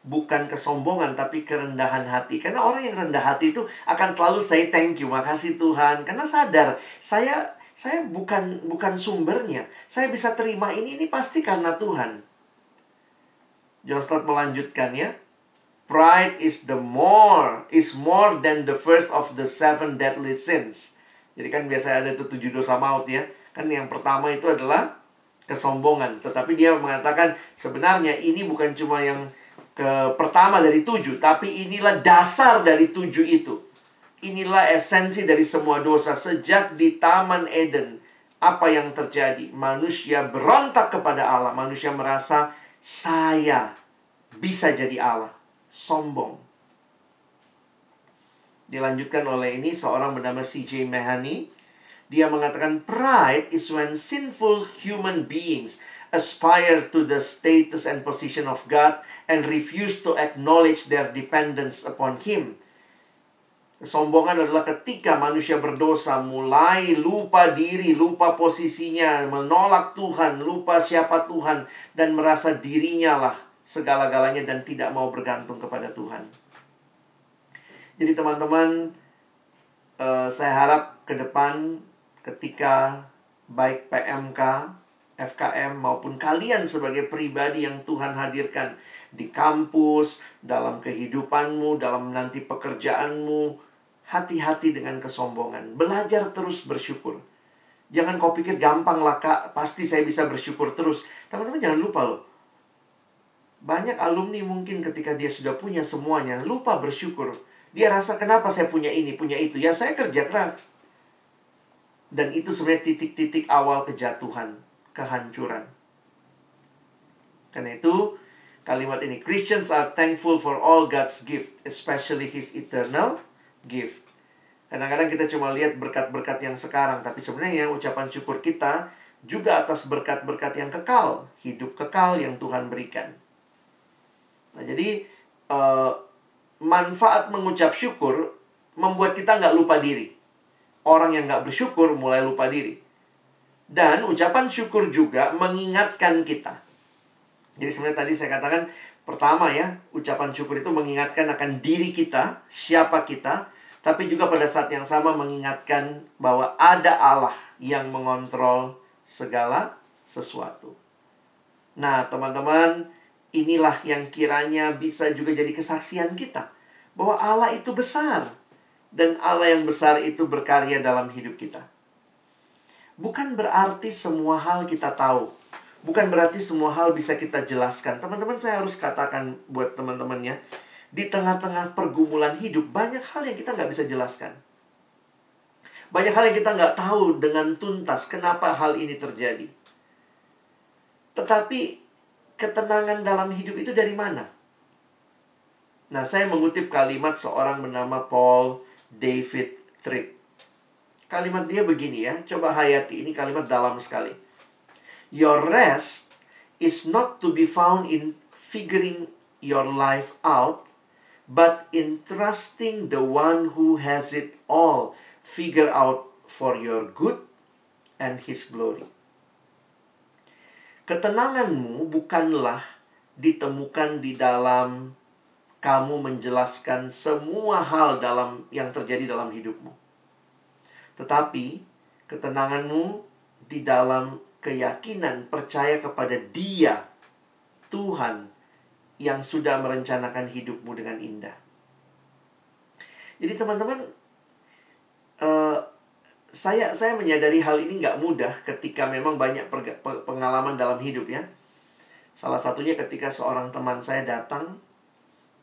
Bukan kesombongan, tapi kerendahan hati. Karena orang yang rendah hati itu akan selalu say thank you, makasih Tuhan. Karena sadar, saya saya bukan bukan sumbernya. Saya bisa terima ini, ini pasti karena Tuhan. John Stott melanjutkan ya. Pride is the more, is more than the first of the seven deadly sins. Jadi kan biasanya ada itu tujuh dosa maut ya. Kan yang pertama itu adalah kesombongan. Tetapi dia mengatakan sebenarnya ini bukan cuma yang Ke, pertama dari tujuh, tapi inilah dasar dari tujuh itu. Inilah esensi dari semua dosa. Sejak di Taman Eden, apa yang terjadi? Manusia berontak kepada Allah. Manusia merasa, saya bisa jadi Allah. Sombong. Dilanjutkan oleh ini seorang bernama C J Mehani. Dia mengatakan, pride is when sinful human beings aspire to the status and position of God and refuse to acknowledge their dependence upon Him. Kesombongan adalah ketika manusia berdosa mulai lupa diri, lupa posisinya, menolak Tuhan, lupa siapa Tuhan, dan merasa dirinya lah segala-galanya dan tidak mau bergantung kepada Tuhan. Jadi teman-teman, eh, saya harap ke depan ketika baik P M K F K M maupun kalian sebagai pribadi yang Tuhan hadirkan di kampus, dalam kehidupanmu, dalam nanti pekerjaanmu, hati-hati dengan kesombongan. Belajar terus bersyukur. Jangan kau pikir gampang lah kak, pasti saya bisa bersyukur terus. Teman-teman jangan lupa loh. Banyak alumni mungkin ketika dia sudah punya semuanya, lupa bersyukur. Dia rasa kenapa saya punya ini, punya itu. Ya saya kerja keras. Dan itu sebenarnya titik-titik awal kejatuhan, kehancuran. Karena itu, kalimat ini, Christians are thankful for all God's gift, especially His eternal gift. Kadang-kadang kita cuma lihat berkat-berkat yang sekarang, tapi sebenarnya ucapan syukur kita juga atas berkat-berkat yang kekal, hidup kekal yang Tuhan berikan. Nah, jadi eh, manfaat mengucap syukur membuat kita nggak lupa diri. Orang yang nggak bersyukur mulai lupa diri. Dan ucapan syukur juga mengingatkan kita. Jadi sebenarnya tadi saya katakan, pertama ya, ucapan syukur itu mengingatkan akan diri kita, siapa kita, tapi juga pada saat yang sama mengingatkan bahwa ada Allah yang mengontrol segala sesuatu. Nah, teman-teman, inilah yang kiranya bisa juga jadi kesaksian kita, bahwa Allah itu besar, dan Allah yang besar itu berkarya dalam hidup kita. Bukan berarti semua hal kita tahu. Bukan berarti semua hal bisa kita jelaskan. Teman-teman, saya harus katakan buat teman-temannya, di tengah-tengah pergumulan hidup, banyak hal yang kita nggak bisa jelaskan. Banyak hal yang kita nggak tahu dengan tuntas kenapa hal ini terjadi. Tetapi, ketenangan dalam hidup itu dari mana? Nah, saya mengutip kalimat seorang bernama Paul David Tripp. Kalimat dia begini ya, coba hayati, ini kalimat dalam sekali. Your rest is not to be found in figuring your life out, but in trusting the one who has it all figure out for your good and his glory. Ketenanganmu bukanlah ditemukan di dalam kamu menjelaskan semua hal dalam yang terjadi dalam hidupmu. Tetapi ketenanganmu di dalam keyakinan percaya kepada Dia, Tuhan, yang sudah merencanakan hidupmu dengan indah. Jadi teman-teman, uh, saya saya menyadari hal ini nggak mudah ketika memang banyak perga, pe, pengalaman dalam hidup ya. Salah satunya ketika seorang teman saya datang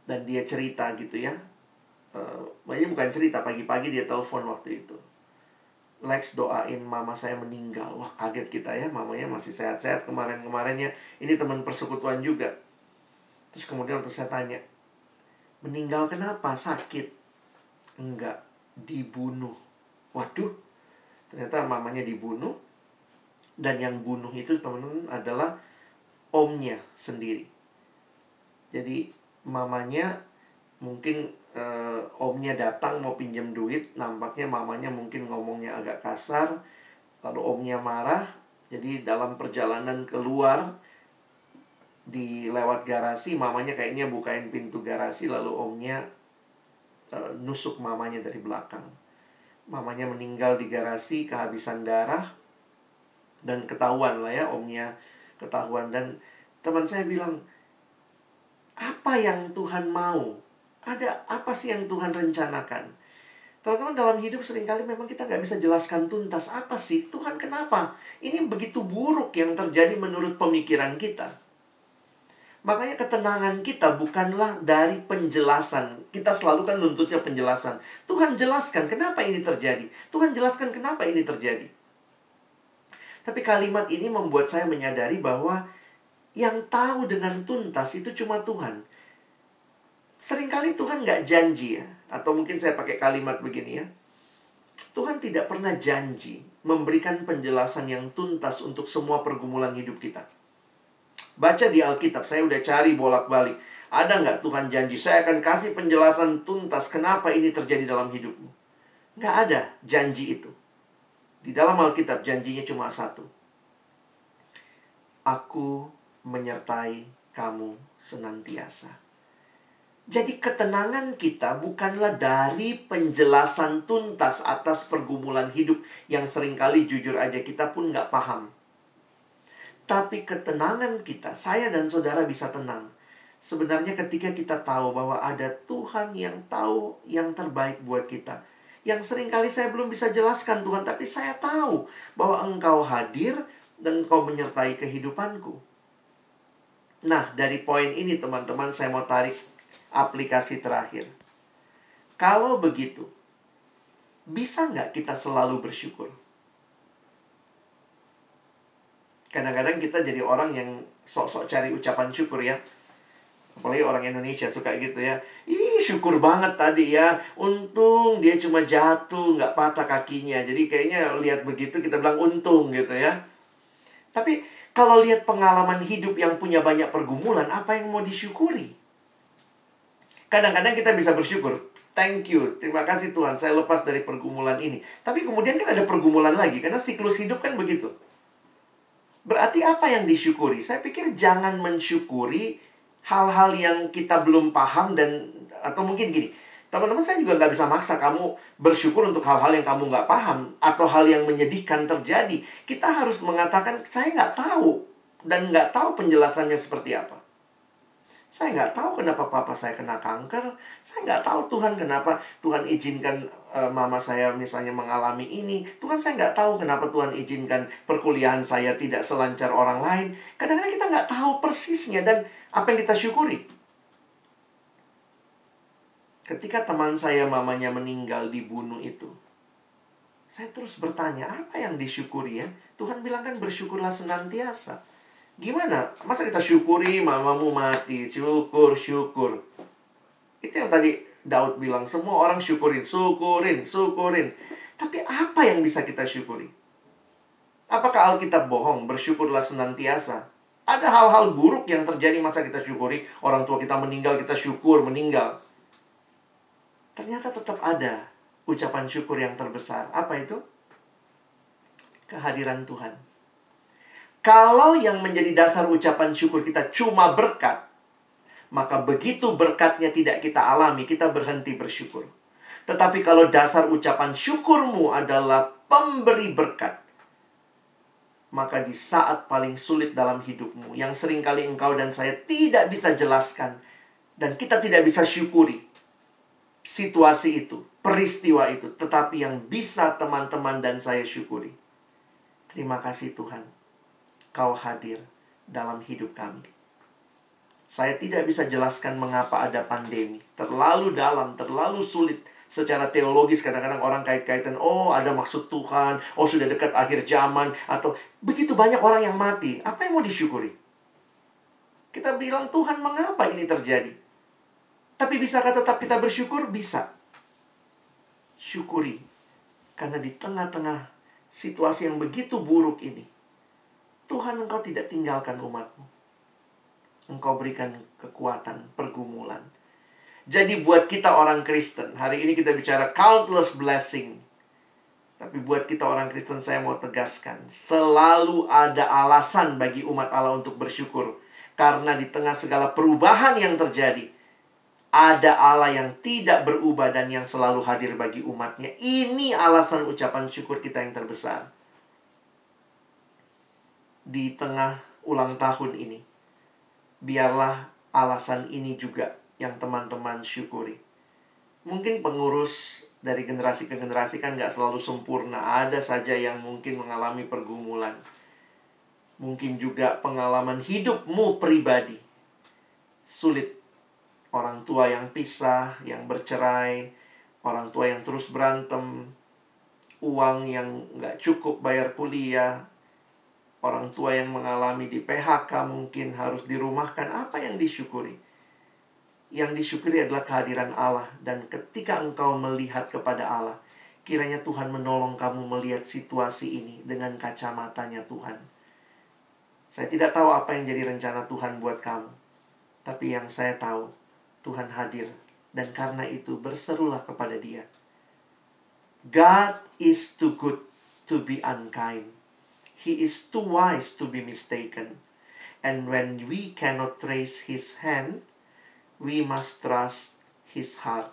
dan dia cerita gitu ya. Maksudnya uh, bukan cerita, pagi-pagi dia telepon waktu itu. Lex, doain mama saya meninggal. Wah, kaget kita ya, mamanya masih sehat-sehat kemarin-kemarin ya. Ini teman persekutuan juga. Terus kemudian waktu saya tanya, meninggal kenapa? Sakit? Enggak, dibunuh. Waduh. Ternyata mamanya dibunuh, dan yang bunuh itu teman-teman adalah omnya sendiri. Jadi mamanya mungkin eh, omnya datang mau pinjam duit, nampaknya mamanya mungkin ngomongnya agak kasar, lalu omnya marah. Jadi dalam perjalanan keluar di lewat garasi, mamanya kayaknya bukain pintu garasi, lalu omnya eh, nusuk mamanya dari belakang. Mamanya meninggal di garasi, kehabisan darah, dan ketahuan lah ya, omnya ketahuan. Dan teman saya bilang, apa yang Tuhan mau? Ada apa sih yang Tuhan rencanakan? Teman-teman, dalam hidup seringkali memang kita nggak bisa jelaskan tuntas, apa sih Tuhan, kenapa ini begitu buruk yang terjadi menurut pemikiran kita. Makanya ketenangan kita bukanlah dari penjelasan. Kita selalu kan nuntutnya penjelasan. Tuhan jelaskan kenapa ini terjadi. Tuhan jelaskan kenapa ini terjadi. Tapi kalimat ini membuat saya menyadari bahwa yang tahu dengan tuntas itu cuma Tuhan. Seringkali Tuhan nggak janji ya. Atau mungkin saya pakai kalimat begini ya. Tuhan tidak pernah janji memberikan penjelasan yang tuntas untuk semua pergumulan hidup kita. Baca di Alkitab, saya udah cari bolak-balik. Ada nggak Tuhan janji, saya akan kasih penjelasan tuntas kenapa ini terjadi dalam hidupmu? Nggak ada janji itu. Di dalam Alkitab janjinya cuma satu. Aku menyertai kamu senantiasa. Jadi ketenangan kita bukanlah dari penjelasan tuntas atas pergumulan hidup yang seringkali jujur aja kita pun nggak paham. Tapi ketenangan kita, saya dan saudara bisa tenang sebenarnya ketika kita tahu bahwa ada Tuhan yang tahu yang terbaik buat kita. Yang seringkali saya belum bisa jelaskan, Tuhan, tapi saya tahu bahwa Engkau hadir dan Engkau menyertai kehidupanku. Nah, dari poin ini teman-teman, saya mau tarik aplikasi terakhir. Kalau begitu, bisa nggak kita selalu bersyukur? Kadang-kadang kita jadi orang yang sok-sok cari ucapan syukur ya. Apalagi orang Indonesia suka gitu ya. Ih, syukur banget tadi ya. Untung dia cuma jatuh, nggak patah kakinya. Jadi kayaknya lihat begitu kita bilang untung gitu ya. Tapi kalau lihat pengalaman hidup yang punya banyak pergumulan, apa yang mau disyukuri? Kadang-kadang kita bisa bersyukur. Thank you, terima kasih Tuhan, saya lepas dari pergumulan ini. Tapi kemudian kan ada pergumulan lagi, karena siklus hidup kan begitu. Berarti apa yang disyukuri? Saya pikir jangan mensyukuri hal-hal yang kita belum paham dan... Atau mungkin gini, teman-teman, saya juga nggak bisa maksa kamu bersyukur untuk hal-hal yang kamu nggak paham atau hal yang menyedihkan terjadi. Kita harus mengatakan, saya nggak tahu dan nggak tahu penjelasannya seperti apa. Saya nggak tahu kenapa papa saya kena kanker. Saya nggak tahu Tuhan kenapa Tuhan izinkan mama saya misalnya mengalami ini. Tuhan, saya nggak tahu kenapa Tuhan izinkan perkuliahan saya tidak selancar orang lain. Kadang-kadang kita nggak tahu persisnya dan apa yang kita syukuri. Ketika teman saya mamanya meninggal dibunuh itu, saya terus bertanya, apa yang disyukuri ya? Tuhan bilang kan bersyukurlah senantiasa. Gimana? Masa kita syukuri mamamu mati? Syukur, syukur. Itu yang tadi Daud bilang, semua orang syukurin, syukurin, syukurin. Tapi apa yang bisa kita syukuri? Apakah Alkitab bohong? Bersyukurlah senantiasa. Ada hal-hal buruk yang terjadi masa kita syukuri. Orang tua kita meninggal, kita syukur meninggal. Ternyata tetap ada ucapan syukur yang terbesar. Apa itu? Kehadiran Tuhan. Kalau yang menjadi dasar ucapan syukur kita cuma berkat, maka begitu berkatnya tidak kita alami, kita berhenti bersyukur. Tetapi kalau dasar ucapan syukurmu adalah pemberi berkat, maka di saat paling sulit dalam hidupmu, yang seringkali engkau dan saya tidak bisa jelaskan, dan kita tidak bisa syukuri situasi itu, peristiwa itu, tetapi yang bisa teman-teman dan saya syukuri, terima kasih Tuhan, Kau hadir dalam hidup kami. Saya tidak bisa jelaskan mengapa ada pandemi. Terlalu dalam, terlalu sulit. Secara teologis kadang-kadang orang kait-kaitan, oh ada maksud Tuhan, oh sudah dekat akhir zaman, atau begitu banyak orang yang mati. Apa yang mau disyukuri? Kita bilang, Tuhan mengapa ini terjadi? Tapi bisakah tetap kita bersyukur? Bisa. Syukuri. Karena di tengah-tengah situasi yang begitu buruk ini, Tuhan, Engkau tidak tinggalkan umat-Mu. Engkau berikan kekuatan, pergumulan. Jadi buat kita orang Kristen, hari ini kita bicara countless blessing. Tapi buat kita orang Kristen, saya mau tegaskan, selalu ada alasan bagi umat Allah untuk bersyukur. Karena di tengah segala perubahan yang terjadi, ada Allah yang tidak berubah dan yang selalu hadir bagi umatnya. Ini alasan ucapan syukur kita yang terbesar. Di tengah ulang tahun ini, biarlah alasan ini juga yang teman-teman syukuri. Mungkin pengurus dari generasi ke generasi kan gak selalu sempurna. Ada saja yang mungkin mengalami pergumulan. Mungkin juga pengalaman hidupmu pribadi sulit. Orang tua yang pisah, yang bercerai, orang tua yang terus berantem, uang yang gak cukup bayar kuliah, orang tua yang mengalami di P H K, mungkin harus dirumahkan. Apa yang disyukuri? Yang disyukuri adalah kehadiran Allah. Dan ketika engkau melihat kepada Allah, kiranya Tuhan menolong kamu melihat situasi ini dengan kacamatanya Tuhan. Saya tidak tahu apa yang jadi rencana Tuhan buat kamu, tapi yang saya tahu, Tuhan hadir. Dan karena itu berserulah kepada Dia. God is too good to be unkind. He is too wise to be mistaken. And when we cannot trace His hand, we must trust His heart.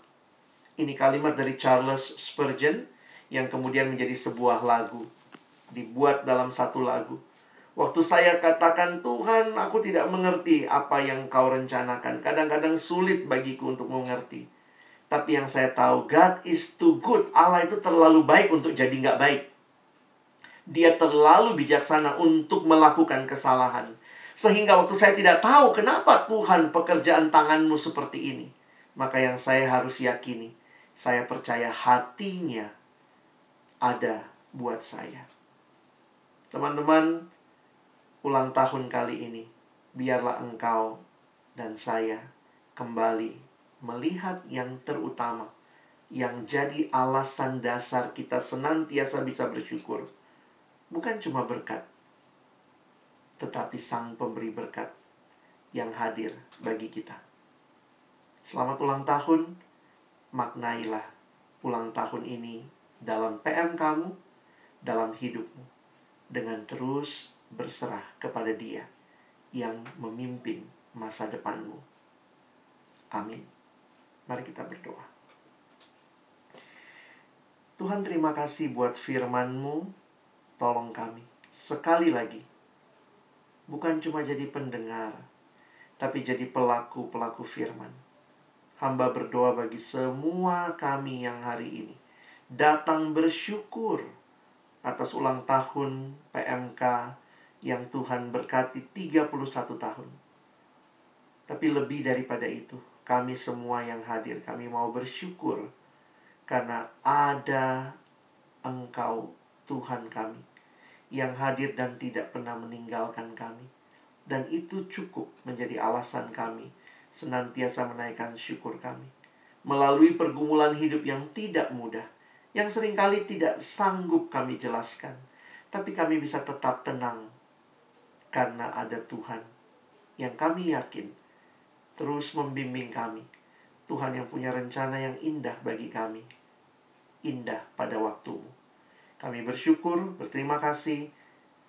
Ini kalimat dari Charles Spurgeon yang kemudian menjadi sebuah lagu. Dibuat dalam satu lagu. Waktu saya katakan, Tuhan, aku tidak mengerti apa yang Kau rencanakan. Kadang-kadang sulit bagiku untuk mengerti. Tapi yang saya tahu, God is too good. Allah itu terlalu baik untuk jadi nggak baik. Dia terlalu bijaksana untuk melakukan kesalahan. Sehingga waktu saya tidak tahu kenapa Tuhan pekerjaan tangan-Mu seperti ini, maka yang saya harus yakini, saya percaya hati-Nya ada buat saya. Teman-teman, ulang tahun kali ini, biarlah engkau dan saya kembali melihat yang terutama, yang jadi alasan dasar kita senantiasa bisa bersyukur. Bukan cuma berkat, tetapi sang pemberi berkat yang hadir bagi kita. Selamat ulang tahun, maknailah ulang tahun ini dalam P M kamu, dalam hidupmu, dengan terus berserah kepada Dia yang memimpin masa depanmu. Amin. Mari kita berdoa. Tuhan, terima kasih buat firman-Mu. Tolong kami sekali lagi, bukan cuma jadi pendengar, tapi jadi pelaku-pelaku firman. Hamba berdoa bagi semua kami yang hari ini datang bersyukur atas ulang tahun P M K yang Tuhan berkati tiga puluh satu tahun. Tapi lebih daripada itu, kami semua yang hadir, kami mau bersyukur karena ada Engkau Tuhan kami yang hadir dan tidak pernah meninggalkan kami. Dan itu cukup menjadi alasan kami senantiasa menaikkan syukur kami. Melalui pergumulan hidup yang tidak mudah, yang seringkali tidak sanggup kami jelaskan, tapi kami bisa tetap tenang karena ada Tuhan yang kami yakin terus membimbing kami. Tuhan yang punya rencana yang indah bagi kami, indah pada waktu-Mu. Kami bersyukur, berterima kasih.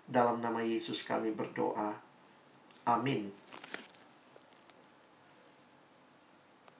Dalam nama Yesus kami berdoa. Amin.